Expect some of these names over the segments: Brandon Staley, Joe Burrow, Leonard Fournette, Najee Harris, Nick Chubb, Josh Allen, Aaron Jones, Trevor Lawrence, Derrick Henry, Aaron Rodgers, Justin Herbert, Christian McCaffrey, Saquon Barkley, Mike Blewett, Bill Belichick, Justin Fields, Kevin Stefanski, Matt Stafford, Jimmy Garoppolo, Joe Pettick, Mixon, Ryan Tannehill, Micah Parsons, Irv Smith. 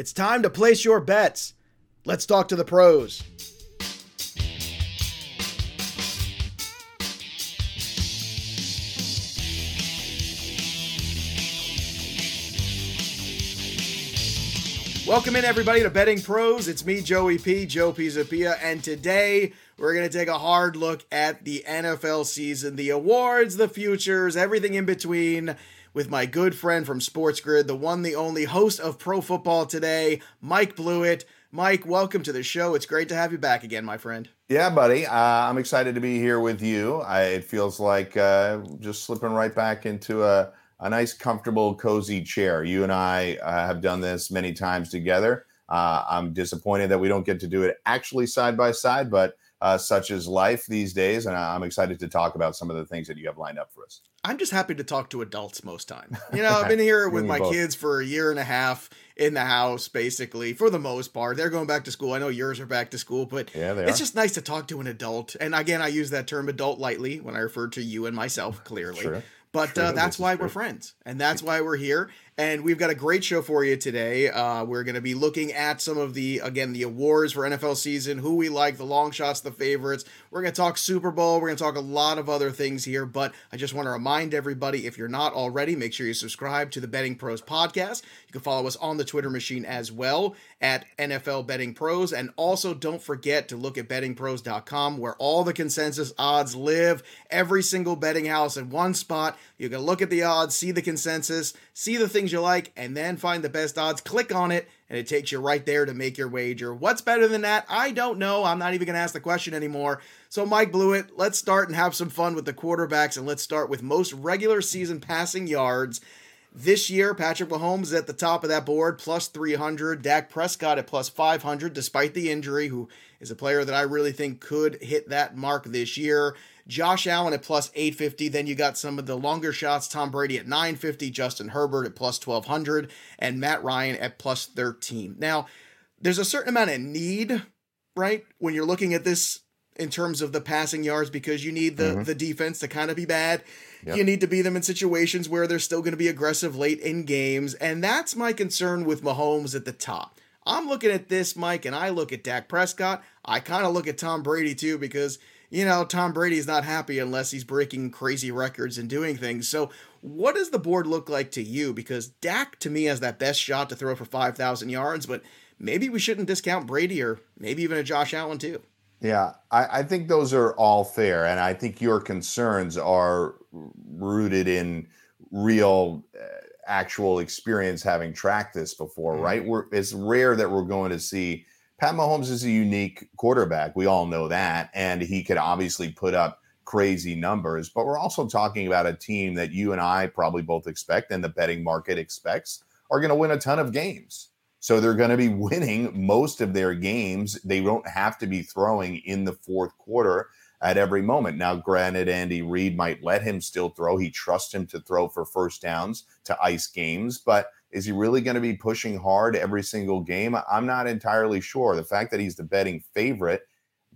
It's time to place your bets. Let's talk to the pros. Welcome in, everybody, to Betting Pros. It's me, Joey P, Joe P Zappia, and today we're going to take a hard look at the NFL season, the awards, the futures, everything in between with my good friend from Sports Grid, the one, the only host of Pro Football Today, Mike Blewett. Mike, welcome to the show. It's great to have you back again, my friend. Yeah, buddy. I'm excited to be here with you. It feels like just slipping right back into a nice, comfortable, cozy chair. You and I have done this many times together. I'm disappointed that we don't get to do it actually side by side, but such is life these days. And I'm excited to talk about some of the things that you have lined up for us. I'm just happy to talk to adults most time. You know, I've been here with my kids for a year and a half in the house, basically, for the most part. They're going back to school. I know yours are back to school, but yeah, it's just nice to talk to an adult. And again, I use that term adult lightly when I refer to you and myself, clearly. Sure. But that's why we're friends, and that's why we're here, and we've got a great show for you today. We're going to be looking at some of the awards for NFL season, who we like, the long shots, the favorites. We're going to talk Super Bowl. We're going to talk a lot of other things here, but I just want to remind everybody, if you're not already, make sure you subscribe to the Betting Pros podcast. You can follow us on the Twitter machine as well, at NFL Betting Pros, and also don't forget to look at bettingpros.com, where all the consensus odds live, every single betting house in one spot. You can look at the odds, see the consensus, see the things you like, and then find the best odds. Click on it, and it takes you right there to make your wager. What's better than that? I don't know. I'm not even going to ask the question anymore. So, Mike Blewett, let's start and have some fun with the quarterbacks, and let's start with most regular season passing yards. This year, Patrick Mahomes is at the top of that board, plus 300. Dak Prescott at plus 500, despite the injury, who is a player that I really think could hit that mark this year. Josh Allen at plus 850. Then you got some of the longer shots. Tom Brady at 950. Justin Herbert at plus 1200. And Matt Ryan at plus 13. Now, there's a certain amount of need, right, when you're looking at this in terms of the passing yards, because you need the defense to kind of be bad. Yep. You need to be them in situations where they're still going to be aggressive late in games. And that's my concern with Mahomes at the top. I'm looking at this, Mike, and I look at Dak Prescott. I kind of look at Tom Brady, too, because, you know, Tom Brady's not happy unless he's breaking crazy records and doing things. So what does the board look like to you? Because Dak, to me, has that best shot to throw for 5,000 yards, but maybe we shouldn't discount Brady or maybe even a Josh Allen, too. Yeah, I think those are all fair, and I think your concerns are rooted in real, actual experience, having tracked this before, right? It's rare that we're going to see. Pat Mahomes is a unique quarterback. We all know that, and he could obviously put up crazy numbers, but we're also talking about a team that you and I probably both expect, and the betting market expects, are going to win a ton of games. So they're going to be winning most of their games. They don't have to be throwing in the fourth quarter at every moment. Now, granted, Andy Reid might let him still throw. He trusts him to throw for first downs to ice games. But is he really going to be pushing hard every single game? I'm not entirely sure. The fact that he's the betting favorite,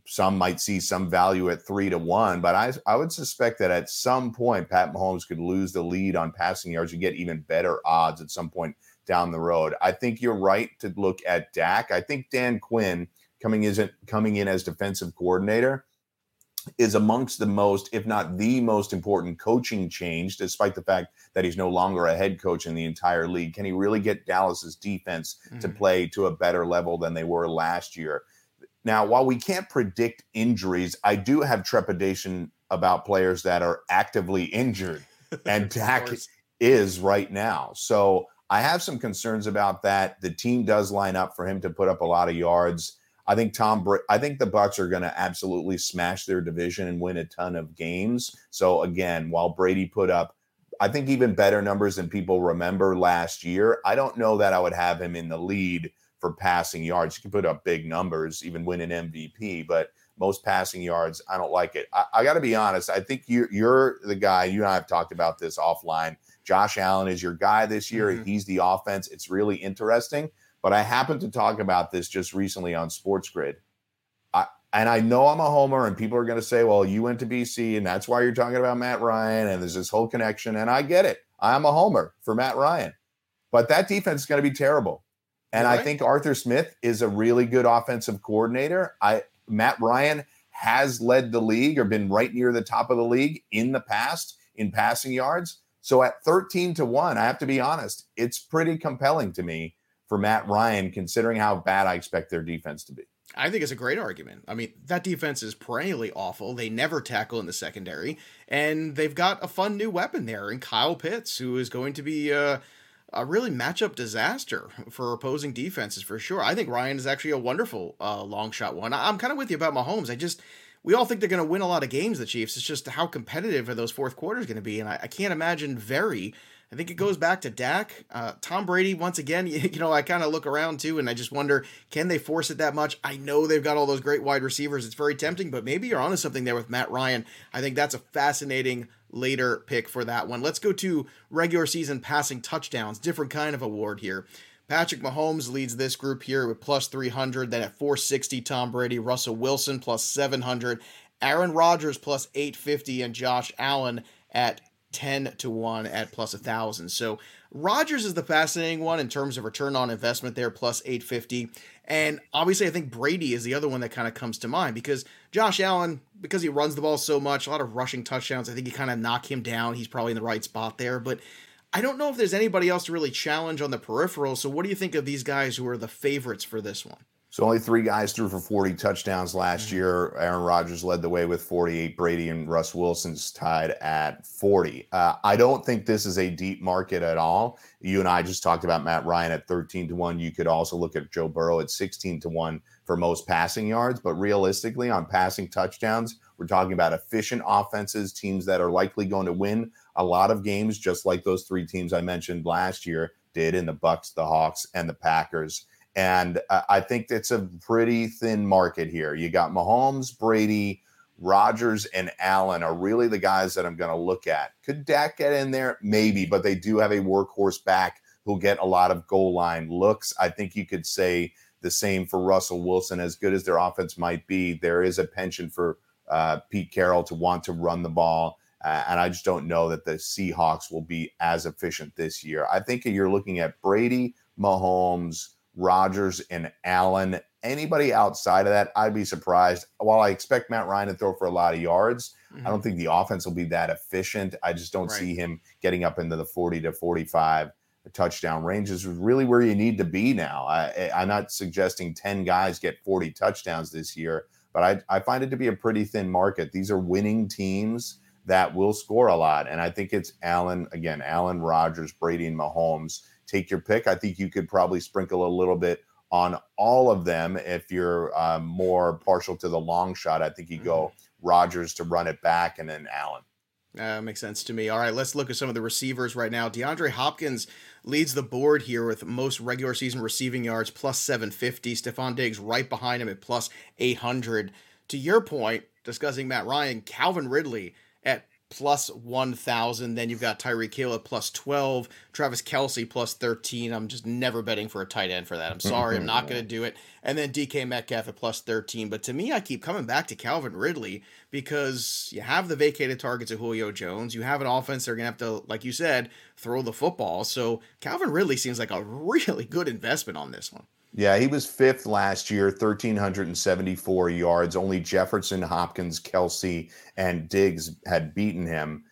some might see some value at 3-1. But I would suspect that at some point, Pat Mahomes could lose the lead on passing yards and get even better odds at some point down the road. I think you're right to look at Dak. I think Dan Quinn coming in as defensive coordinator is amongst the most, if not the most important coaching change, despite the fact that he's no longer a head coach in the entire league. Can he really get Dallas's defense to play to a better level than they were last year? Now, while we can't predict injuries, I do have trepidation about players that are actively injured, and Dak is right now. So I have some concerns about that. The team does line up for him to put up a lot of yards. I think the Bucs are going to absolutely smash their division and win a ton of games. So again, while Brady put up, I think, even better numbers than people remember last year, I don't know that I would have him in the lead for passing yards. You can put up big numbers, even win an MVP, but most passing yards, I don't like it. I got to be honest. I think you're the guy. You and I have talked about this offline. Josh Allen is your guy this year. He's the offense. It's really interesting. But I happened to talk about this just recently on Sports Grid. And I know I'm a homer, and people are going to say, well, you went to BC, and that's why you're talking about Matt Ryan, and there's this whole connection. And I get it. I'm a homer for Matt Ryan. But that defense is going to be terrible. And I think Arthur Smith is a really good offensive coordinator. Matt Ryan has led the league or been right near the top of the league in the past in passing yards. So at 13-1, I have to be honest, it's pretty compelling to me for Matt Ryan, considering how bad I expect their defense to be. I think it's a great argument. I mean, that defense is perennially awful. They never tackle in the secondary, and they've got a fun new weapon there in Kyle Pitts, who is going to be a really matchup disaster for opposing defenses for sure. I think Ryan is actually a wonderful long shot one. I'm kind of with you about Mahomes. We all think they're going to win a lot of games, the Chiefs. It's just how competitive are those fourth quarters going to be? And I can't imagine I think it goes back to Dak, Tom Brady. Once again, I kind of look around too, and I just wonder, can they force it that much? I know they've got all those great wide receivers. It's very tempting, but maybe you're onto something there with Matt Ryan. I think that's a fascinating later pick for that one. Let's go to regular season passing touchdowns, different kind of award here. Patrick Mahomes leads this group here with plus 300. Then at 460, Tom Brady, Russell Wilson plus 700, Aaron Rodgers plus 850, and Josh Allen at 10-1 at plus 1,000. So Rodgers is the fascinating one in terms of return on investment there, plus 850. And obviously I think Brady is the other one that kind of comes to mind, because Josh Allen, because he runs the ball so much, a lot of rushing touchdowns, I think you kind of knock him down. He's probably in the right spot there, but I don't know if there's anybody else to really challenge on the peripheral. So what do you think of these guys who are the favorites for this one? So only three guys threw for 40 touchdowns last year. Aaron Rodgers led the way with 48. Brady and Russ Wilson's tied at 40. I don't think this is a deep market at all. You and I just talked about Matt Ryan at 13-1. You could also look at Joe Burrow at 16-1 for most passing yards. But realistically, on passing touchdowns, we're talking about efficient offenses, teams that are likely going to win a lot of games, just like those three teams I mentioned last year did in the Bucks, the Hawks, and the Packers. And I think it's a pretty thin market here. You got Mahomes, Brady, Rodgers, and Allen are really the guys that I'm going to look at. Could Dak get in there? Maybe, but they do have a workhorse back who'll get a lot of goal line looks. I think you could say the same for Russell Wilson. As good as their offense might be, there is a penchant for Pete Carroll to want to run the ball. And I just don't know that the Seahawks will be as efficient this year. I think you're looking at Brady, Mahomes, Rodgers, and Allen. Anybody outside of that, I'd be surprised. While I expect Matt Ryan to throw for a lot of yards, I don't think the offense will be that efficient. I just don't see him getting up into the 40 to 45 touchdown range. Is really where you need to be now. I'm not suggesting 10 guys get 40 touchdowns this year, but I find it to be a pretty thin market. These are winning teams that will score a lot, and I think it's Allen, Rodgers, Brady, and Mahomes. Take your pick. I think you could probably sprinkle a little bit on all of them if you're more partial to the long shot. I think you go Rodgers to run it back and then Allen. Makes sense to me. All right, let's look at some of the receivers right now. DeAndre Hopkins leads the board here with most regular season receiving yards, plus 750. Stephon Diggs right behind him at plus 800. To your point, discussing Matt Ryan, Calvin Ridley at plus 1,000. Then you've got Tyreek Hill at plus 12, Travis Kelce plus 13. I'm just never betting for a tight end for that. I'm sorry. I'm not going to do it. And then DK Metcalf at plus 13. But to me, I keep coming back to Calvin Ridley because you have the vacated targets of Julio Jones. You have an offense they're going to have to, like you said, throw the football. So Calvin Ridley seems like a really good investment on this one. Yeah, he was fifth last year, 1,374 yards. Only Jefferson, Hopkins, Kelce, and Diggs had beaten him.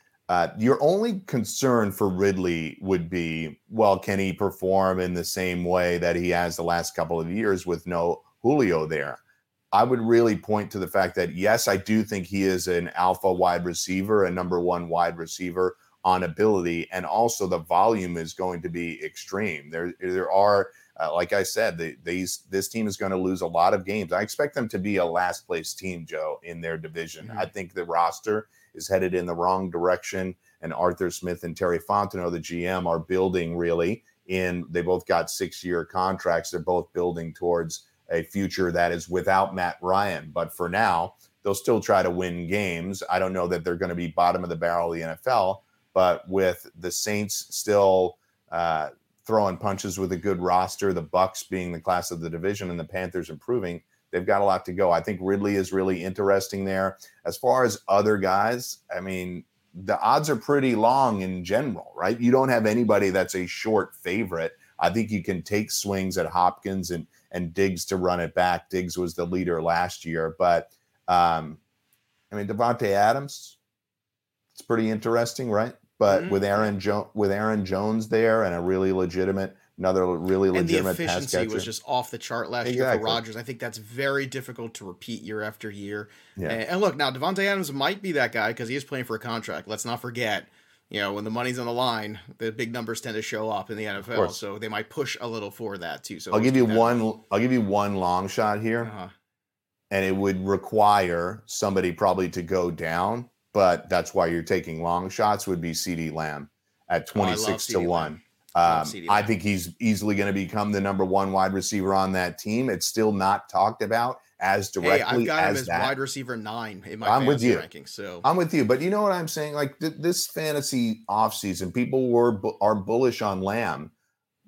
Your only concern for Ridley would be, well, can he perform in the same way that he has the last couple of years with no Julio there? I would really point to the fact that, yes, I do think he is an alpha wide receiver, a number one wide receiver on ability, and also the volume is going to be extreme. There are... like I said, this team is going to lose a lot of games. I expect them to be a last place team, Joe, in their division. I think the roster is headed in the wrong direction, and Arthur Smith and Terry Fontenot, the GM, are building really in. They both got 6-year contracts. They're both building towards a future that is without Matt Ryan. But for now, they'll still try to win games. I don't know that they're going to be bottom of the barrel of the NFL, but with the Saints still throwing punches with a good roster, the Bucs being the class of the division, and the Panthers improving, they've got a lot to go. I think Ridley is really interesting there. As far as other guys, I mean, the odds are pretty long in general, right? You don't have anybody that's a short favorite. I think you can take swings at Hopkins and Diggs to run it back. Diggs was the leader last year, but I mean, Devontae Adams, it's pretty interesting, right? But with Aaron Jones there and a really legitimate, another really legitimate pass catcher. And the efficiency was just off the chart last year for Rodgers. I think that's very difficult to repeat year after year. Yeah. And look, now Devontae Adams might be that guy because he is playing for a contract. Let's not forget, you know, when the money's on the line, the big numbers tend to show up in the NFL. So they might push a little for that too. So I'll give you one long shot here. Uh-huh. And it would require somebody probably to go down, but that's why you're taking long shots, would be CeeDee Lamb at 26 to 1. I think he's easily going to become the number one wide receiver on that team. It's still not talked about as directly as that. I've got him as wide receiver 9 in my fantasy ranking. So I'm with you. But you know what I'm saying? Like this fantasy offseason, people are bullish on Lamb.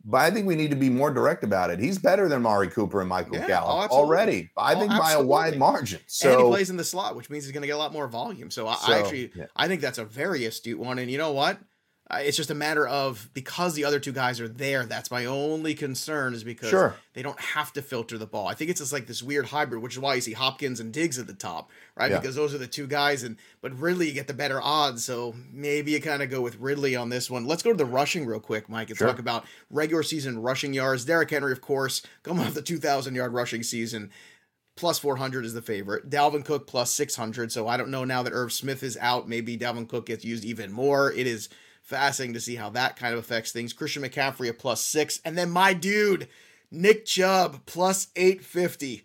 But I think we need to be more direct about it. He's better than Amari Cooper and Michael Gallup already. I think by a wide margin. So, and he plays in the slot, which means he's going to get a lot more volume. I think that's a very astute one. And you know what? It's just a matter of, because the other two guys are there, that's my only concern, is because they don't have to filter the ball. I think it's just like this weird hybrid, which is why you see Hopkins and Diggs at the top, right? Yeah. Because those are the two guys, but Ridley, you get the better odds, so maybe you kind of go with Ridley on this one. Let's go to the rushing real quick, Mike, and talk about regular season rushing yards. Derrick Henry, of course, coming off the 2,000-yard rushing season. Plus 400 is the favorite. Dalvin Cook plus 600, so I don't know, now that Irv Smith is out, maybe Dalvin Cook gets used even more. It is fascinating to see how that kind of affects things. Christian McCaffrey at plus 6. And then my dude, Nick Chubb, plus 850.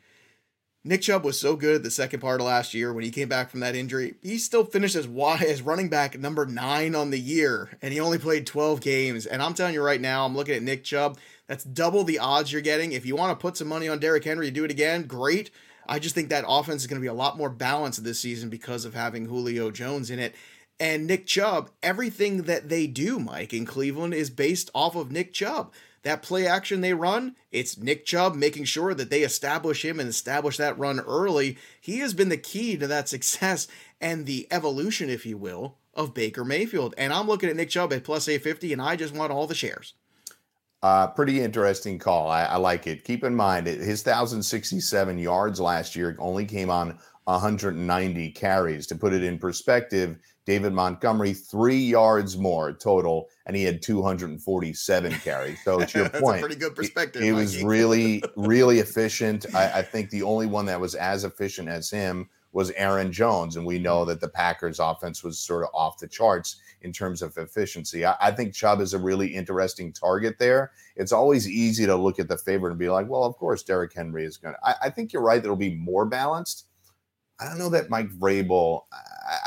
Nick Chubb was so good the second part of last year when he came back from that injury. He still finished as running back number 9 on the year, and he only played 12 games. And I'm telling you right now, I'm looking at Nick Chubb. That's double the odds you're getting. If you want to put some money on Derrick Henry to do it again, great. I just think that offense is going to be a lot more balanced this season because of having Julio Jones in it. And Nick Chubb, everything that they do, Mike, in Cleveland is based off of Nick Chubb. That play action they run, it's Nick Chubb making sure that they establish him and establish that run early. He has been the key to that success and the evolution, if you will, of Baker Mayfield. And I'm looking at Nick Chubb at plus 850, and I just want all the shares. Pretty interesting call. I like it. Keep in mind, his 1,067 yards last year only came on 190 carries. To put it in perspective, David Montgomery, 3 yards more total, and he had 247 carries. So to your point, a pretty good perspective. It was really, really efficient. I think the only one that was as efficient as him was Aaron Jones, and we know that the Packers offense was sort of off the charts in terms of efficiency. I think Chubb is a really interesting target there. It's always easy to look at the favorite and be like, well, of course, Derrick Henry is going to. I think you're right. It'll be more balanced. I don't know that Mike Vrabel,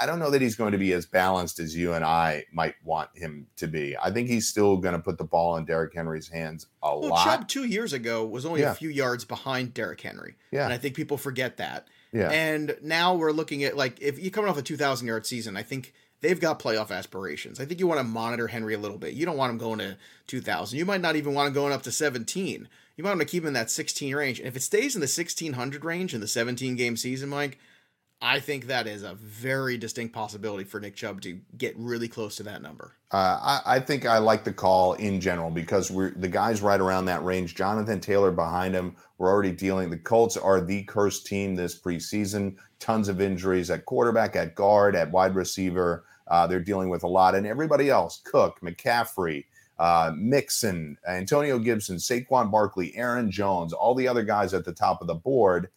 I don't know that he's going to be as balanced as you and I might want him to be. I think he's still going to put the ball in Derrick Henry's hands a lot. Chubb 2 years ago was only a few yards behind Derrick Henry. Yeah. And I think people forget that. Yeah. And now we're looking at, like, if you're coming off a 2,000-yard season, I think they've got playoff aspirations. I think you want to monitor Henry a little bit. You don't want him going to 2,000. You might not even want him going up to 17. You might want to keep him in that 16 range. And if it stays in the 1,600 range in the 17-game season, Mike, I think that is a very distinct possibility for Nick Chubb to get really close to that number. I think I like the call in general because the guys right around that range. Jonathan Taylor behind him. We're already dealing. The Colts are the cursed team this preseason. Tons of injuries at quarterback, at guard, at wide receiver. They're dealing with a lot. And everybody else, Cook, McCaffrey, Mixon, Antonio Gibson, Saquon Barkley, Aaron Jones, all the other guys at the top of the board.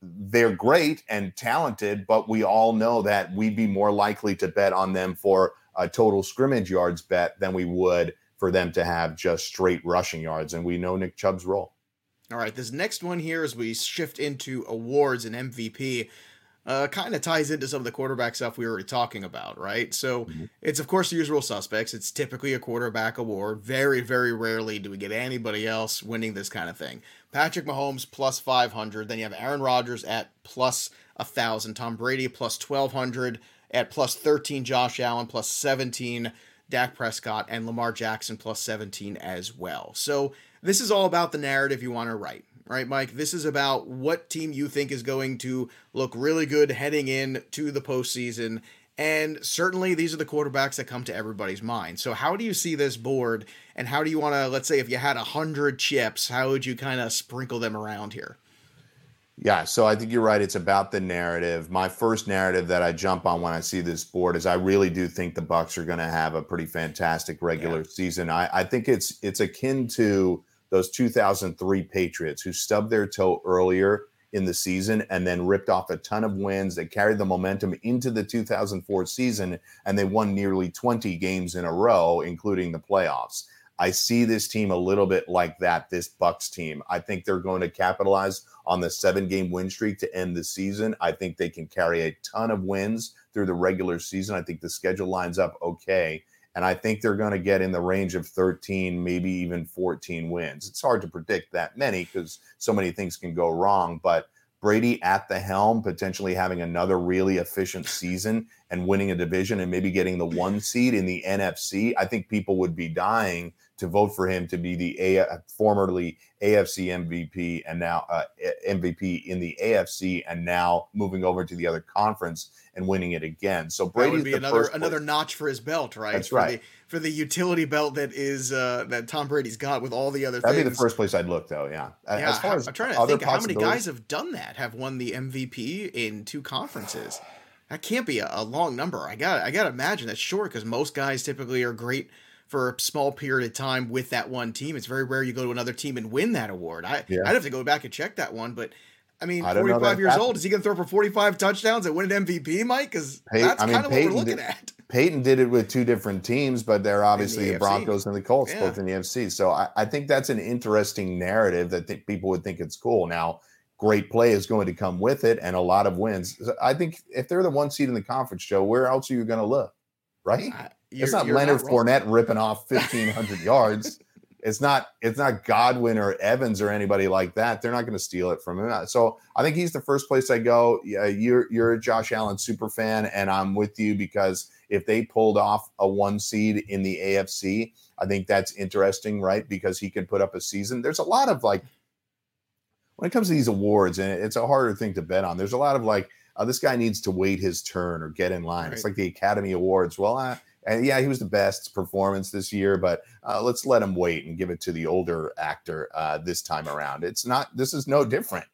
They're great and talented, but we all know that we'd be more likely to bet on them for a total scrimmage yards bet than we would for them to have just straight rushing yards. And we know Nick Chubb's role. All right, this next one here, as we shift into awards and MVP, kind of ties into some of the quarterback stuff we were talking about, right? So It's, of course, the usual suspects. It's typically a quarterback award. Very, very rarely do we get anybody else winning this kind of thing. Patrick Mahomes plus 500. Then you have Aaron Rodgers at plus 1,000. Tom Brady plus 1,200. At plus 13, Josh Allen plus 17. Dak Prescott and Lamar Jackson plus 17 as well. So this is all about the narrative you want to write. Right, Mike? This is about what team you think is going to look really good heading in to the postseason And certainly these are the quarterbacks that come to everybody's mind. So how do you see this board, and how do you want to, let's say if you had 100 chips, how would you kind of sprinkle them around here? Yeah, so I think you're right. It's about the narrative. My first narrative that I jump on when I see this board is I really do think the Bucs are going to have a pretty fantastic regular season. I think it's akin to those 2003 Patriots who stubbed their toe earlier in the season and then ripped off a ton of wins that carried the momentum into the 2004 season, and they won nearly 20 games in a row, including the playoffs. I see this team a little bit like that, this Bucs team. I think they're going to capitalize on the 7-game win streak to end the season. I think they can carry a ton of wins through the regular season. I think the schedule lines up okay. And I think they're going to get in the range of 13, maybe even 14 wins. It's hard to predict that many because so many things can go wrong. But Brady at the helm, potentially having another really efficient season and winning a division and maybe getting the 1 seed in the NFC, I think people would be dying to vote for him to be the formerly AFC MVP and now MVP in the AFC, and now moving over to the other conference and winning it again. So Brady would be another notch for his belt, right? That's right. For the utility belt that is that Tom Brady's got with all the other things. That'd be the first place I'd look, though. Yeah. As far as I'm trying to think how many guys have done that, have won the MVP in 2 conferences. That can't be a long number. I gotta imagine that's short because most guys typically are great for a small period of time with that one team. It's very rare you go to another team and win that award. I'd have to go back and check that one, but I mean, 45 years old, is he going to throw for 45 touchdowns and win an MVP, Mike? Because that's kind of what we're looking at. Peyton did it with 2 different teams, but they're obviously the Broncos and the Colts, both in the AFC. So I think that's an interesting narrative that people would think it's cool. Now, great play is going to come with it and a lot of wins. I think if they're the 1 seed in the conference, Joe, where else are you going to look, right? It's not Leonard Fournette ripping off 1,500 yards. It's not Godwin or Evans or anybody like that. They're not going to steal it from him. So I think he's the first place I go. You're a Josh Allen super fan, and I'm with you because if they pulled off a 1 seed in the AFC, I think that's interesting, right? Because he could put up a season. There's a lot of like when it comes to these awards, and it's a harder thing to bet on. There's a lot of like this guy needs to wait his turn or get in line. Right. It's like the Academy Awards. Well, and yeah, he was the best performance this year, but let's let him wait and give it to the older actor this time around. This is no different.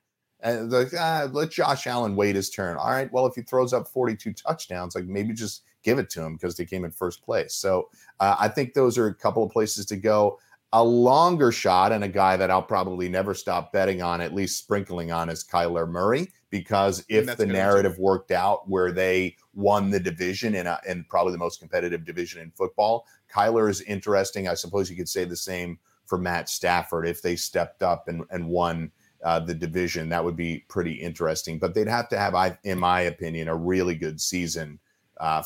And let Josh Allen wait his turn. All right, well, if he throws up 42 touchdowns, like maybe just give it to him because they came in first place. So I think those are a couple of places to go. A longer shot and a guy that I'll probably never stop betting on, at least sprinkling on, is Kyler Murray. Because if the narrative worked out where they won the division and probably the most competitive division in football, Kyler is interesting. I suppose you could say the same for Matt Stafford. If they stepped up and won the division, that would be pretty interesting. But they'd have to have, in my opinion, a really good season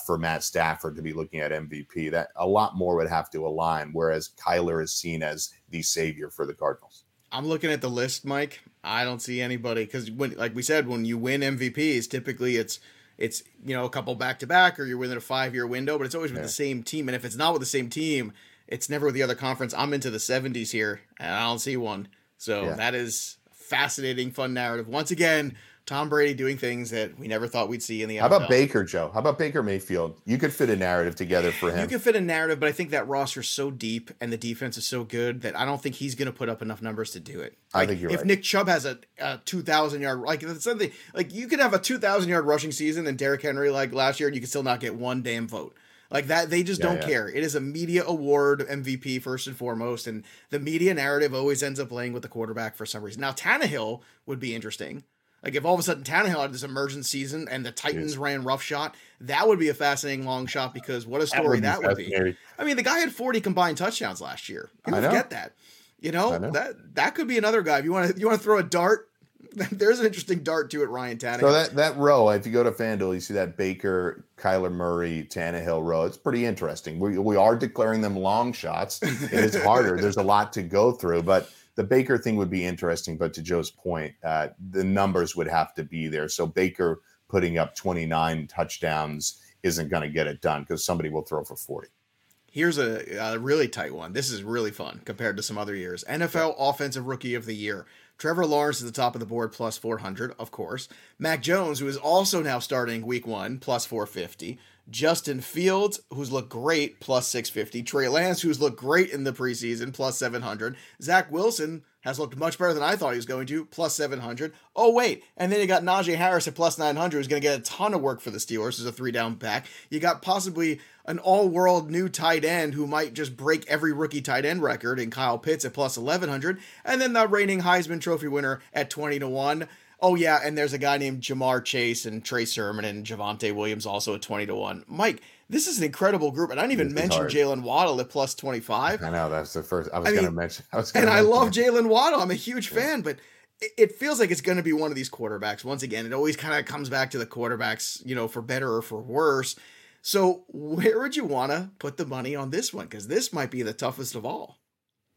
for Matt Stafford to be looking at MVP. That a lot more would have to align, whereas Kyler is seen as the savior for the Cardinals. I'm looking at the list, Mike. I don't see anybody because, like we said, when you win MVPs, typically it's a couple back-to-back or you're within a 5-year window, but it's always with the same team. And if it's not with the same team, it's never with the other conference. I'm into the 70s here, and I don't see one. So that is a fascinating, fun narrative. Once again, Tom Brady doing things that we never thought we'd see in the NFL. How about Baker, Joe? How about Baker Mayfield? You could fit a narrative together for him. You could fit a narrative, but I think that roster's so deep and the defense is so good that I don't think he's going to put up enough numbers to do it. Like, I think you're right. If Nick Chubb has a 2,000-yard, like that's something, like you could have a 2,000-yard rushing season and Derrick Henry like last year, and you could still not get one damn vote. Like that, they just don't care. It is a media award, MVP first and foremost, and the media narrative always ends up playing with the quarterback for some reason. Now, Tannehill would be interesting. Like if all of a sudden Tannehill had this emergent season and the Titans ran roughshod, that would be a fascinating long shot because what a story that would be. I mean, the guy had 40 combined touchdowns last year. I forget that. That could be another guy. If you want to throw a dart, there's an interesting dart to it, Ryan Tannehill. So that row, if you go to FanDuel, you see that Baker, Kyler Murray, Tannehill row. It's pretty interesting. We are declaring them long shots. It is harder. There's a lot to go through, but the Baker thing would be interesting, but to Joe's point, the numbers would have to be there. So Baker putting up 29 touchdowns isn't going to get it done because somebody will throw for 40. Here's a really tight one. This is really fun compared to some other years. NFL Offensive Rookie of the Year. Trevor Lawrence is the top of the board, plus 400, of course. Mac Jones, who is also now starting week 1, plus 450. Justin Fields, who's looked great, plus 650. Trey Lance, who's looked great in the preseason, plus 700. Zach Wilson has looked much better than I thought he was going to, plus 700. Oh, wait. And then you got Najee Harris at plus 900, who's going to get a ton of work for the Steelers as a three-down back. You got possibly an all-world new tight end who might just break every rookie tight end record in Kyle Pitts at plus 1,100. And then the reigning Heisman Trophy winner at 20-1. Oh, yeah, and there's a guy named Jamar Chase and Trey Sermon and Javonte Williams also at 20-1. Mike, this is an incredible group, and I didn't even mention Jalen Waddle at plus 25. I know, that's the first I was going to mention. I love Jalen Waddle. I'm a huge fan, but it feels like it's going to be one of these quarterbacks. Once again, it always kind of comes back to the quarterbacks, you know, for better or for worse. So where would you want to put the money on this one? Because this might be the toughest of all.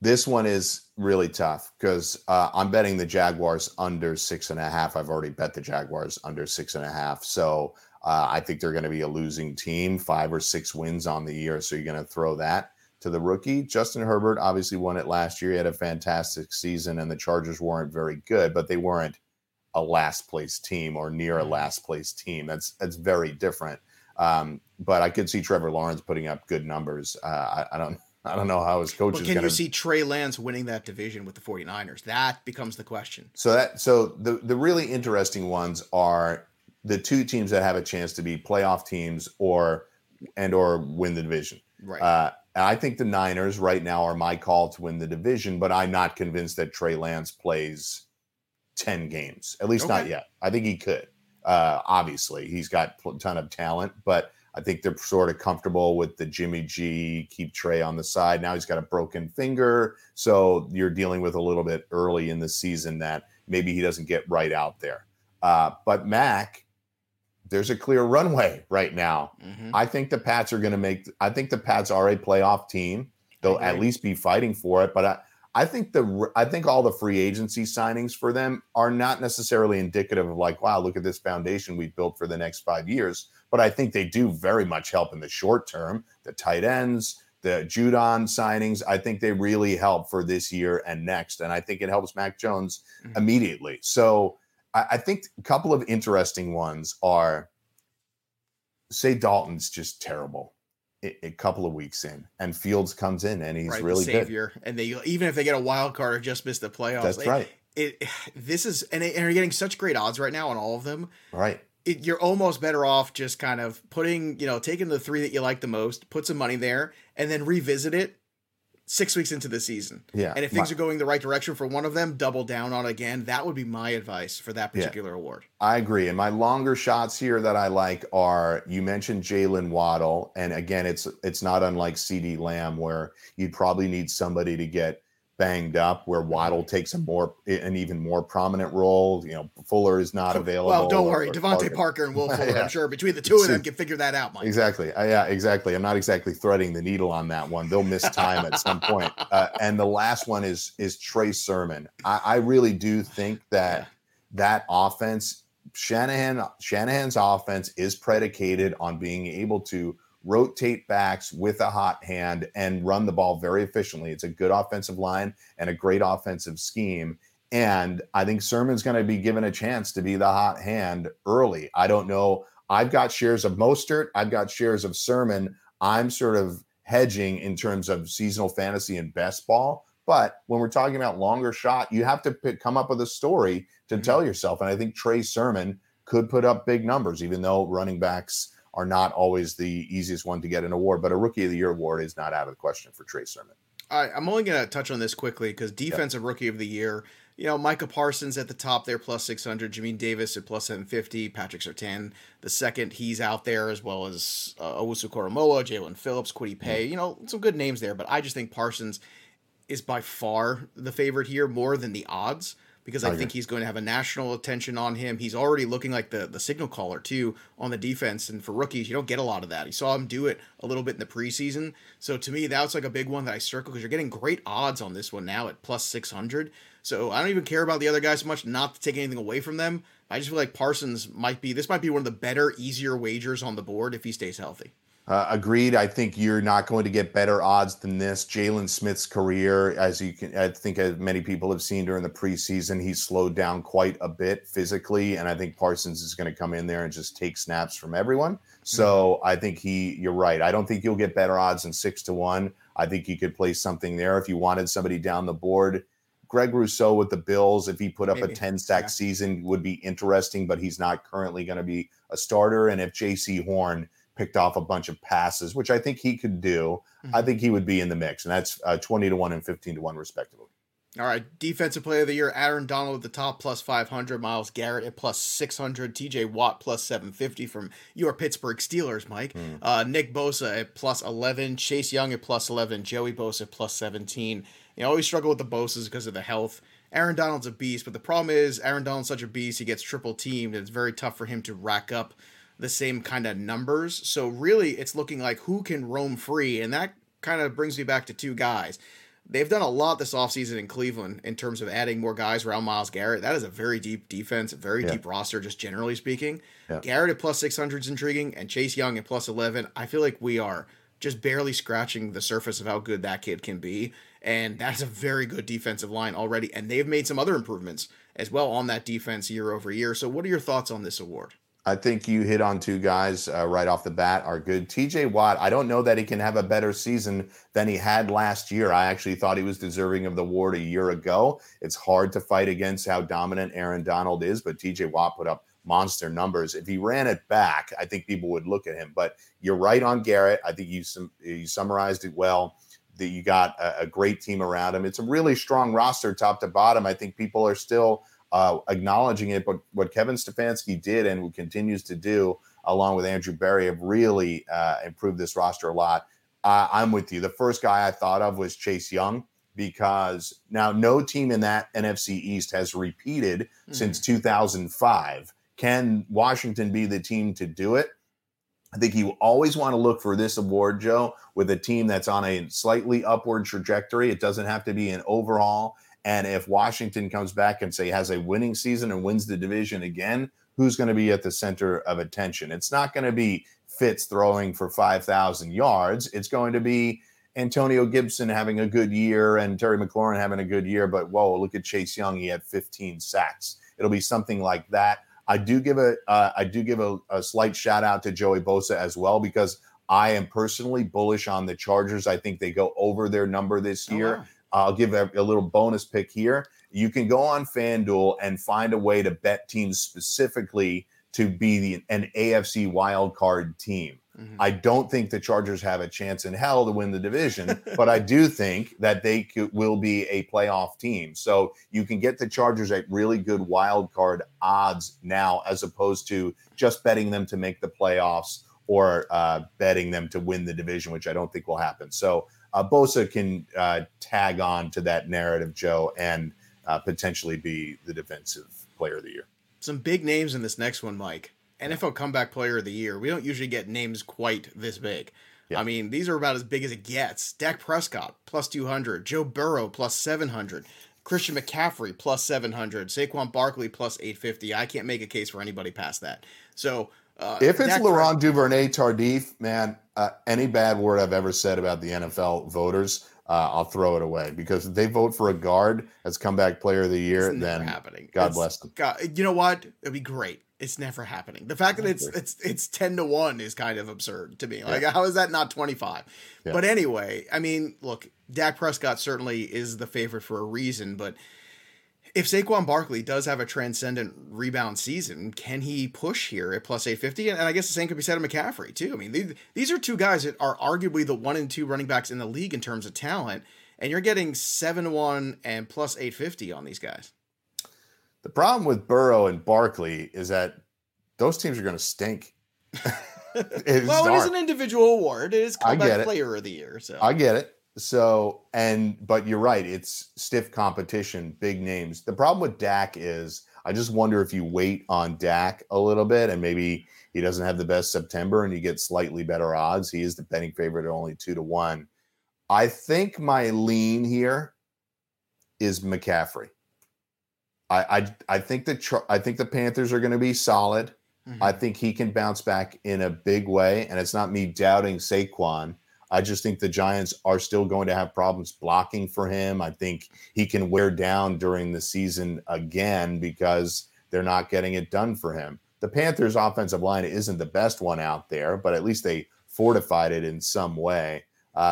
This one is really tough because I'm betting the Jaguars under 6.5. I've already bet the Jaguars under 6.5. So I think they're going to be a losing team, 5 or 6 wins on the year. So you're going to throw that to the rookie. Justin Herbert obviously won it last year. He had a fantastic season, and the Chargers weren't very good, but they weren't a last-place team or near a last-place team. That's very different. But I could see Trevor Lawrence putting up good numbers. I don't know how his coach is going to. Can you see Trey Lance winning that division with the 49ers? That becomes the question. So the really interesting ones are the two teams that have a chance to be playoff teams or win the division. Right. I think the Niners right now are my call to win the division, but I'm not convinced that Trey Lance plays 10 games, at least not yet. I think he could. Obviously, he's got a ton of talent, but I think they're sort of comfortable with the Jimmy G, keep Trey on the side. Now he's got a broken finger, so you're dealing with a little bit early in the season that maybe he doesn't get right out there. But Mac, there's a clear runway right now. Mm-hmm. I think the Pats are going to make – I think the Pats are a playoff team. They'll at least be fighting for it. But I think all the free agency signings for them are not necessarily indicative of like, wow, look at this foundation we've built for the next 5 years. But I think they do very much help in the short term. The tight ends, the Judon signings, I think they really help for this year and next. And I think it helps Mac Jones immediately. So I think a couple of interesting ones are, say Dalton's just terrible a couple of weeks in, and Fields comes in and he's really good. And they, even if they get a wild card or just miss the playoffs, this is, and you're getting such great odds right now on all of them. Right. You're almost better off just kind of putting, you know, taking the three that you like the most, put some money there, and then revisit it 6 weeks into the season. Yeah. And if things are going the right direction for one of them, double down on it again. That would be my advice for that particular award. I agree. And my longer shots here that I like are, you mentioned Jalen Waddle. And again, it's not unlike CeeDee Lamb, where you'd probably need somebody to get banged up, where Waddle takes an even more prominent role. You know, Fuller is not available. Well, don't worry, Devontae Parker and Will Fuller, I'm sure between the two of them can figure that out, Mike. Exactly. Exactly. I'm not exactly threading the needle on that one. They'll miss time at some point. And the last one is Trey Sermon. I really do think that offense, Shanahan's offense, is predicated on being able to rotate backs with a hot hand and run the ball very efficiently. It's a good offensive line and a great offensive scheme. And I think Sermon's going to be given a chance to be the hot hand early. I don't know. I've got shares of Mostert. I've got shares of Sermon. I'm sort of hedging in terms of seasonal fantasy and best ball. But when we're talking about longer shot, you have to come up with a story to tell yourself. And I think Trey Sermon could put up big numbers, even though running backs are not always the easiest one to get an award, but a Rookie of the Year award is not out of the question for Trey Sermon. All right, I'm only going to touch on this quickly because defensive Rookie of the Year, you know, Micah Parsons at the top there, plus 600, Jameen Davis at plus 750, Patrick Surtain the second, he's out there, as well as Owusu-Koramoah, Jalen Phillips, Kwity Paye, you know, some good names there, but I just think Parsons is by far the favorite here, more than the odds, because I think he's going to have a national attention on him. He's already looking like the signal caller, too, on the defense. And for rookies, you don't get a lot of that. You saw him do it a little bit in the preseason. So to me, that's like a big one that I circle because you're getting great odds on this one now at plus 600. So I don't even care about the other guys so much, not to take anything away from them. I just feel like Parsons might be one of the better, easier wagers on the board if he stays healthy. Agreed. I think you're not going to get better odds than this. Jalen Smith's career, I think as many people have seen during the preseason, he's slowed down quite a bit physically, and I think Parsons is going to come in there and just take snaps from everyone. So I think you're right. I don't think you'll get better odds than 6-1. I think you could play something there if you wanted somebody down the board. Greg Rousseau with the Bills, if he put up a 10-sack season, would be interesting, but he's not currently going to be a starter. And if J.C. Horn picked off a bunch of passes, which I think he could do, I think he would be in the mix. And that's 20-1 and 15-1 respectively. All right. Defensive player of the year, Aaron Donald at the top, plus 500. Miles Garrett at plus 600. TJ Watt, plus 750 from your Pittsburgh Steelers, Mike. Nick Bosa at plus 11. Chase Young at plus 11. Joey Bosa at plus 17. You always struggle with the Bosas because of the health. Aaron Donald's a beast, but the problem is Aaron Donald's such a beast, he gets triple teamed. It's very tough for him to rack up the same kind of numbers. So really it's looking like who can roam free. And that kind of brings me back to two guys. They've done a lot this offseason in Cleveland in terms of adding more guys around Myles Garrett. That is a very deep defense, a very deep roster, just generally speaking. Garrett at plus 600 is intriguing, and Chase Young at plus 11. I feel like we are just barely scratching the surface of how good that kid can be. And that's a very good defensive line already. And they've made some other improvements as well on that defense year over year. So what are your thoughts on this award? I think you hit on two guys right off the bat are good. TJ Watt, I don't know that he can have a better season than he had last year. I actually thought he was deserving of the award a year ago. It's hard to fight against how dominant Aaron Donald is, but TJ Watt put up monster numbers. If he ran it back, I think people would look at him. But you're right on Garrett. I think you summarized it well, that you got a great team around him. It's a really strong roster top to bottom. I think people are still acknowledging it, but what Kevin Stefanski did and who continues to do along with Andrew Berry have really improved this roster a lot. I'm with you. The first guy I thought of was Chase Young, because now no team in that NFC East has repeated since 2005. Can Washington be the team to do it? I think you always want to look for this award, Joe, with a team that's on a slightly upward trajectory. It doesn't have to be an overhaul. And if Washington comes back and, say, has a winning season and wins the division again, who's going to be at the center of attention? It's not going to be Fitz throwing for 5,000 yards. It's going to be Antonio Gibson having a good year and Terry McLaurin having a good year. But, whoa, look at Chase Young. He had 15 sacks. It'll be something like that. I do give a slight shout-out to Joey Bosa as well, because I am personally bullish on the Chargers. I think they go over their number this year. Wow. I'll give a little bonus pick here. You can go on FanDuel and find a way to bet teams specifically to be an AFC wildcard team. I don't think the Chargers have a chance in hell to win the division, but I do think that they will be a playoff team. So you can get the Chargers at really good wildcard odds now, as opposed to just betting them to make the playoffs or betting them to win the division, which I don't think will happen. So Bosa can tag on to that narrative, Joe, and potentially be the defensive player of the year. Some big names in this next one, Mike. NFL comeback player of the year. We don't usually get names quite this big. Yeah. I mean, these are about as big as it gets. Dak Prescott, plus 200. Joe Burrow, plus 700. Christian McCaffrey, plus 700. Saquon Barkley, plus 850. I can't make a case for anybody past that. So if it's Laurent Duvernay-Tardif, man, any bad word I've ever said about the NFL voters, I'll throw it away, because if they vote for a guard as comeback player of the year, then happening. God bless them. God, you know what? It'd be great. It's never happening. The fact that it's 10-1 is kind of absurd to me. Like, how is that not 25? Yeah. But anyway, I mean, look, Dak Prescott certainly is the favorite for a reason, but if Saquon Barkley does have a transcendent rebound season, can he push here at plus 850? And I guess the same could be said of McCaffrey too. I mean, these are two guys that are arguably the 1 and 2 running backs in the league in terms of talent, and you're getting 7-1 and plus 850 on these guys. The problem with Burrow and Barkley is that those teams are going to stink. It is an individual award. It is comeback player of the year. So I get it. So, but you're right. It's stiff competition, big names. The problem with Dak is I just wonder if you wait on Dak a little bit and maybe he doesn't have the best September and you get slightly better odds. He is the betting favorite at only 2-1. I think my lean here is McCaffrey. I think the Panthers are going to be solid. Mm-hmm. I think he can bounce back in a big way, and it's not me doubting Saquon. I just think the Giants are still going to have problems blocking for him. I think he can wear down during the season again because they're not getting it done for him. The Panthers' offensive line isn't the best one out there, but at least they fortified it in some way.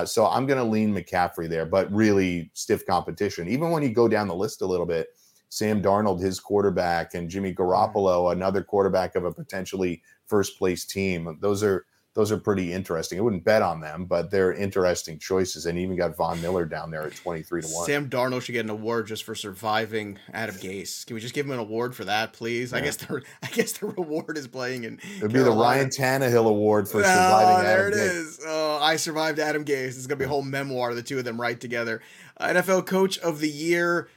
So I'm going to lean McCaffrey there, but really stiff competition. Even when you go down the list a little bit, Sam Darnold, his quarterback, and Jimmy Garoppolo, another quarterback of a potentially first-place team. Those are pretty interesting. I wouldn't bet on them, but they're interesting choices. And even got Von Miller down there at 23-1. Sam Darnold should get an award just for surviving Adam Gase. Can we just give him an award for that, please? Yeah. I guess the reward is playing in It'd Carolina. Be the Ryan Tannehill award for surviving Adam Gase. There it is. Oh, I survived Adam Gase. It's going to be a whole memoir, the two of them right together. NFL Coach of the Year,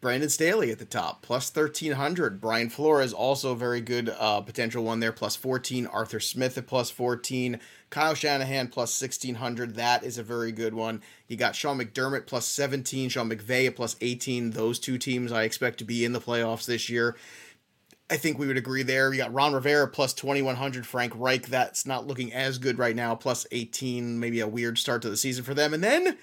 Brandon Staley at the top, plus 1,300. Brian Flores, also very good potential one there, plus 14. Arthur Smith at plus 14. Kyle Shanahan, plus 1,600. That is a very good one. You got Sean McDermott, plus 17. Sean McVay at plus 18. Those two teams I expect to be in the playoffs this year. I think we would agree there. You got Ron Rivera, plus 2,100. Frank Reich, that's not looking as good right now, plus 18. Maybe a weird start to the season for them. And then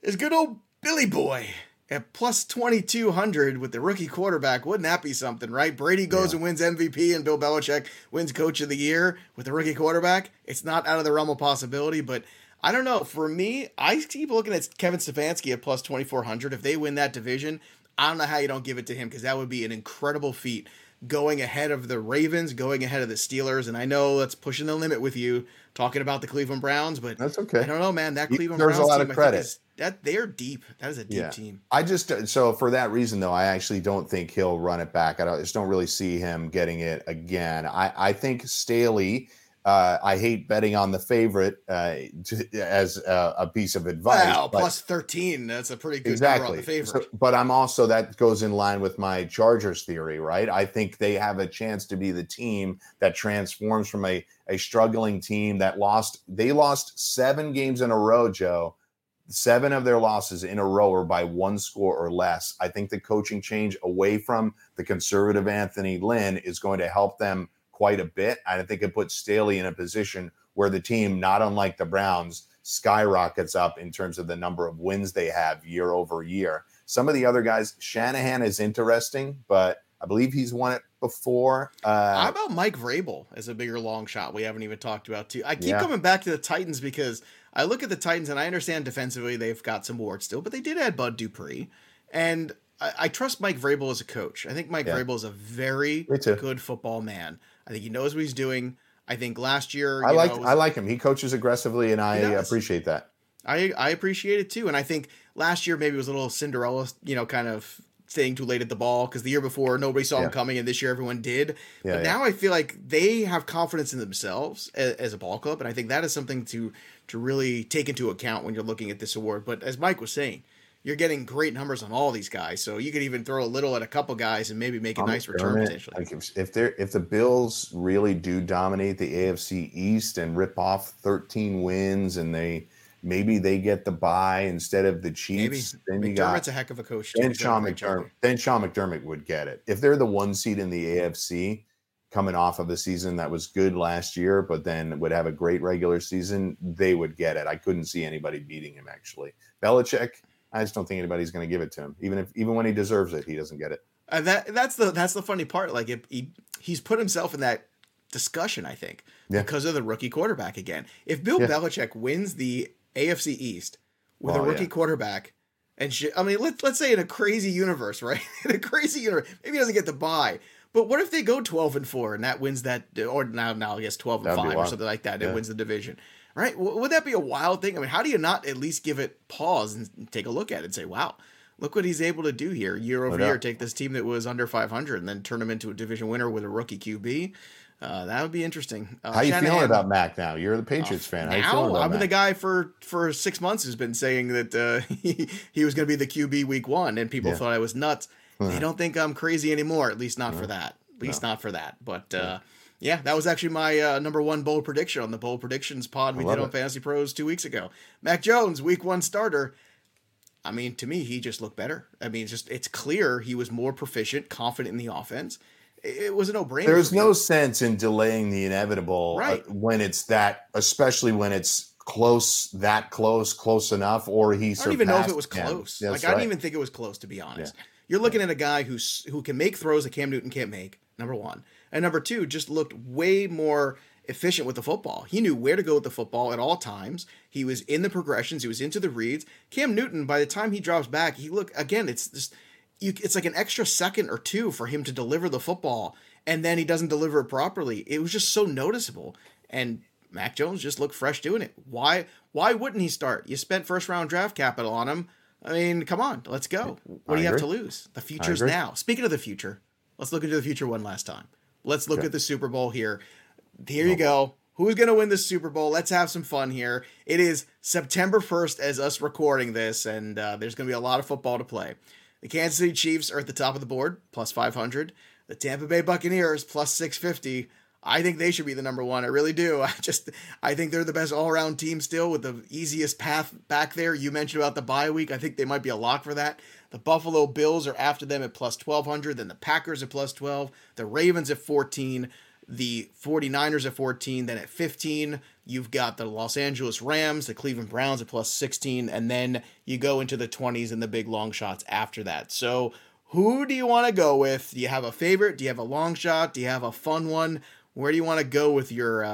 is good old Billy Boy at plus 2,200 with the rookie quarterback. Wouldn't that be something, right? Brady goes and wins MVP and Bill Belichick wins Coach of the Year with the rookie quarterback. It's not out of the realm of possibility, but I don't know. For me, I keep looking at Kevin Stefanski at plus 2,400. If they win that division, I don't know how you don't give it to him, because that would be an incredible feat, going ahead of the Ravens, going ahead of the Steelers. And I know that's pushing the limit with you talking about the Cleveland Browns, but that's okay. I don't know, man. That Cleveland Browns team, a lot of credit. That they're deep. That is a deep team. So for that reason, though, I actually don't think he'll run it back. I just don't really see him getting it again. I think Staley, I hate betting on the favorite as a piece of advice. Wow, plus 13. That's a pretty good number on the favorite. So, but I'm also, that goes in line with my Chargers theory, right? I think they have a chance to be the team that transforms from a struggling team that lost 7 games in a row, Joe. 7 of their losses in a row are by 1 score or less. I think the coaching change away from the conservative Anthony Lynn is going to help them quite a bit. I think it puts Staley in a position where the team, not unlike the Browns, skyrockets up in terms of the number of wins they have year over year. Some of the other guys, Shanahan is interesting, but I believe he's won it before. How about Mike Vrabel as a bigger long shot we haven't even talked about too? I keep coming back to the Titans because I look at the Titans and I understand defensively they've got some warts still, but they did add Bud Dupree. And I trust Mike Vrabel as a coach. I think Mike Vrabel is a very good football man. I think he knows what he's doing. I think last year I like him. He coaches aggressively, and I appreciate that. I appreciate it too. And I think last year maybe it was a little Cinderella, kind of staying too late at the ball, because the year before nobody saw him coming, and this year everyone did. But now I feel like they have confidence in themselves as a ball club, and I think that is something to really take into account when you're looking at this award. But as Mike was saying, you're getting great numbers on all these guys, so you could even throw a little at a couple guys and maybe make a nice return potentially. Like if the Bills really do dominate the AFC East and rip off 13 wins, and maybe they get the bye instead of the Chiefs. Maybe. Then McDermott's a heck of a coach. Then Sean McDermott would get it. If they're the 1 seed in the AFC coming off of a season that was good last year, but then would have a great regular season, they would get it. I couldn't see anybody beating him, actually. Belichick, I just don't think anybody's going to give it to him. Even when he deserves it, he doesn't get it. That's the funny part. Like he's put himself in that discussion, I think, because of the rookie quarterback again. If Bill Belichick wins the AFC East with a rookie quarterback, and let's say in a crazy universe, right? In a crazy universe, maybe he doesn't get the bye. But what if they go 12-4 and that wins that, or now I guess 12-5 or something like that, and wins the division, right? Would that be a wild thing? I mean, how do you not at least give it pause and take a look at it and say, wow, look what he's able to do here year over year, take this team that was under 500 and then turn them into a division winner with a rookie QB. That would be interesting. How you feeling about Mac now? You're the Patriots fan. How you feeling about Mac? The guy for 6 months who's been saying that he was going to be the QB week one, and people thought I was nuts. They don't think I'm crazy anymore, at least not for that. At least not for that. But that was actually my number 1 bold prediction on the Bold Predictions pod we did on Fantasy Pros 2 weeks ago. Mac Jones, week 1 starter. I mean, to me, he just looked better. I mean, it's clear he was more proficient, confident in the offense. it was a no-brainer. There's no sense in delaying the inevitable, right, when it's that, especially when it's close enough, or he surpassed. I don't even know if it was close. Yeah, I didn't even think it was close, to be honest. Yeah. You're looking at a guy who can make throws that Cam Newton can't make, number one. And number two, just looked way more efficient with the football. He knew where to go with the football at all times. He was in the progressions. He was into the reads. Cam Newton, by the time he drops back, it's like an extra second or two for him to deliver the football, and then he doesn't deliver it properly. It was just so noticeable. And Mac Jones just looked fresh doing it. Why wouldn't he start? You spent first-round draft capital on him. I mean, come on, let's go. What do you have to lose? The future's now. Speaking of the future, let's look into the future one last time. Let's look at the Super Bowl here. Here you go. Who's going to win the Super Bowl? Let's have some fun here. It is September 1st as us recording this, and there's going to be a lot of football to play. The Kansas City Chiefs are at the top of the board, plus 500. The Tampa Bay Buccaneers, plus 650. I think they should be the number one. I really do. I think they're the best all-around team still, with the easiest path back there. You mentioned about the bye week. I think they might be a lock for that. The Buffalo Bills are after them at plus 1,200. Then the Packers at plus 12. The Ravens at 14. The 49ers at 14. Then at 15, you've got the Los Angeles Rams, the Cleveland Browns at plus 16. And then you go into the 20s and the big long shots after that. So who do you want to go with? Do you have a favorite? Do you have a long shot? Do you have a fun one? Where do you want to go with your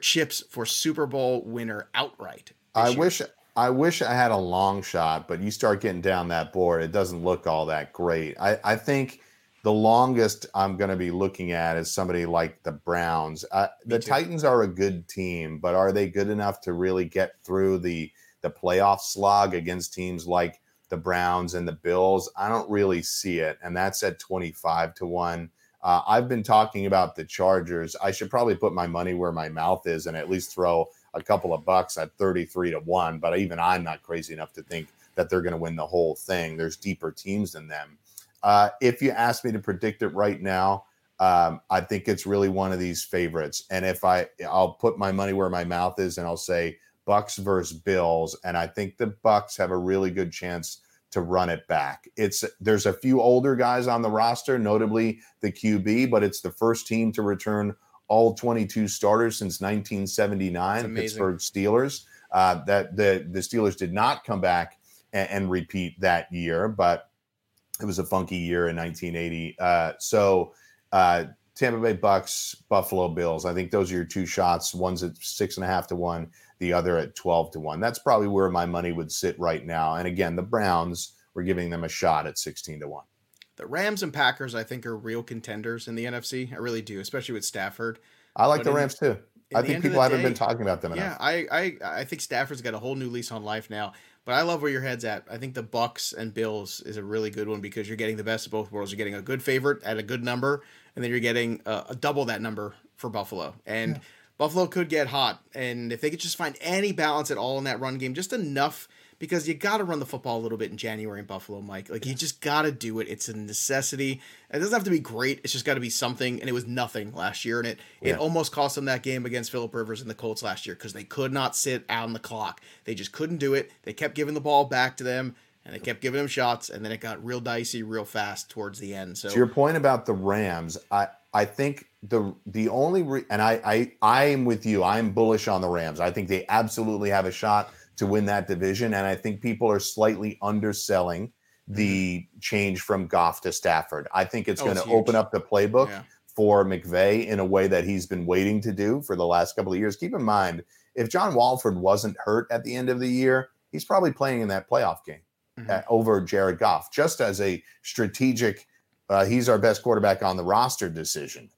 chips for Super Bowl winner outright? I wish I had a long shot, but you start getting down that board, it doesn't look all that great. I think the longest I'm going to be looking at is somebody like the Browns. The Titans are a good team, but are they good enough to really get through the playoff slog against teams like the Browns and the Bills? I don't really see it, and that's at 25-1. I've been talking about the Chargers. I should probably put my money where my mouth is and at least throw a couple of bucks at 33-1. But even I'm not crazy enough to think that they're going to win the whole thing. There's deeper teams than them. If you ask me to predict it right now, I think it's really one of these favorites. And if I'll put my money where my mouth is, and I'll say Bucks versus Bills. And I think the Bucks have a really good chance to run it back. There's a few older guys on the roster, notably the QB, but it's the first team to return all 22 starters since 1979, Pittsburgh Steelers. That the Steelers did not come back and repeat that year, but it was a funky year in 1980. So Tampa Bay Bucks, Buffalo Bills. I think those are your two shots. One's at 6.5-1. The other at 12-1. That's probably where my money would sit right now. And again, the Browns, we're giving them a shot at 16-1. The Rams and Packers, I think, are real contenders in the NFC. I really do, especially with Stafford. I like the Rams too. I think people haven't been talking about them enough. Yeah, I think Stafford's got a whole new lease on life now. But I love where your head's at. I think the Bucks and Bills is a really good one because you're getting the best of both worlds. You're getting a good favorite at a good number, and then you're getting a double that number for Buffalo. And Buffalo could get hot, and if they could just find any balance at all in that run game, just enough, because you got to run the football a little bit in January in Buffalo, Mike. Like, you just got to do it. It's a necessity. It doesn't have to be great. It's just got to be something, and it was nothing last year, and it almost cost them that game against Phillip Rivers and the Colts last year because they could not sit on the clock. They just couldn't do it. They kept giving the ball back to them, and they kept giving them shots, and then it got real dicey real fast towards the end. So to your point about the Rams, I think I am with you. I'm bullish on the Rams. I think they absolutely have a shot to win that division, and I think people are slightly underselling the change from Goff to Stafford. I think it's going to open up the playbook for McVay in a way that he's been waiting to do for the last couple of years. Keep in mind, if John Walford wasn't hurt at the end of the year, he's probably playing in that playoff game over Jared Goff, just as a strategic. He's our best quarterback on the roster decision.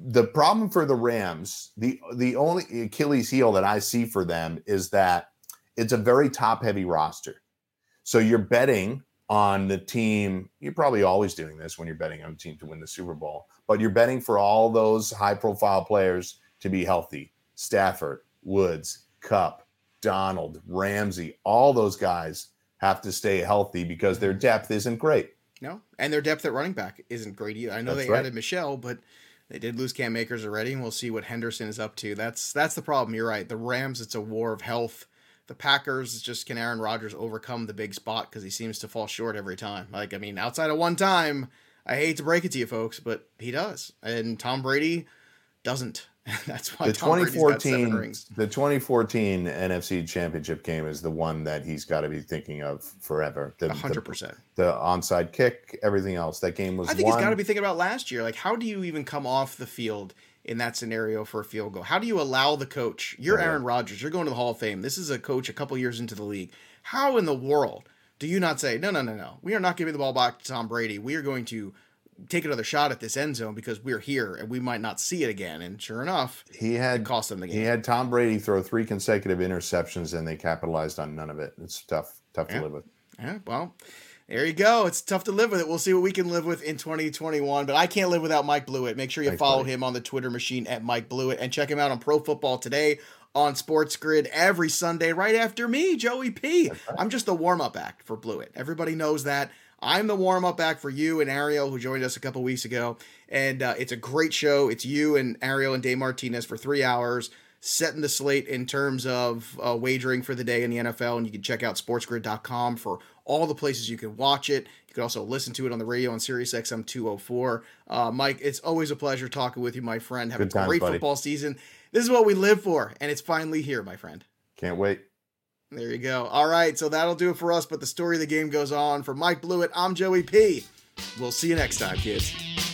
The problem for the Rams, the only Achilles heel that I see for them is that it's a very top-heavy roster. So you're betting on the team. You're probably always doing this when you're betting on a team to win the Super Bowl, but you're betting for all those high-profile players to be healthy. Stafford, Woods, Kupp, Donald, Ramsey, all those guys have to stay healthy because their depth isn't great. No, and their depth at running back isn't great either. I know they added Michelle, but they did lose Cam Akers already, and we'll see what Henderson is up to. That's the problem. You're right. The Rams, it's a war of health. The Packers, just can Aaron Rodgers overcome the big spot because he seems to fall short every time. Outside of one time, I hate to break it to you folks, but he does. And Tom Brady doesn't. That's why the Tom Brady's got 7 rings. The 2014 NFC Championship game is the one that he's got to be thinking of forever. 100%. The onside kick, everything else. That game was I think he's got to be thinking about last year. Like, how do you even come off the field in that scenario for a field goal? How do you allow the coach? You're Aaron Rodgers. You're going to the Hall of Fame. This is a coach a couple years into the league. How in the world do you not say, no, we are not giving the ball back to Tom Brady. We are going to take another shot at this end zone because we're here and we might not see it again. And sure enough, it cost them the game. He had Tom Brady throw 3 consecutive interceptions and they capitalized on none of it. It's tough to live with. Yeah, well, there you go. It's tough to live with it. We'll see what we can live with in 2021, but I can't live without Mike Blewett. Make sure you follow him on the Twitter machine at Mike Blewett and check him out on Pro Football Today on Sports Grid every Sunday right after me, Joey P. Right. I'm just the warm-up act for Blewett. Everybody knows that. I'm the warm-up act for you and Ariel, who joined us a couple weeks ago. And it's a great show. It's you and Ariel and Dave Martinez for 3 hours, setting the slate in terms of wagering for the day in the NFL. And you can check out sportsgrid.com for all the places you can watch it. You can also listen to it on the radio on Sirius XM 204. Mike, it's always a pleasure talking with you, my friend. Have a great football season. This is what we live for, and it's finally here, my friend. Can't wait. There you go. All right, so that'll do it for us, but the story of the game goes on. For Mike Blewett, I'm Joey P. We'll see you next time, kids.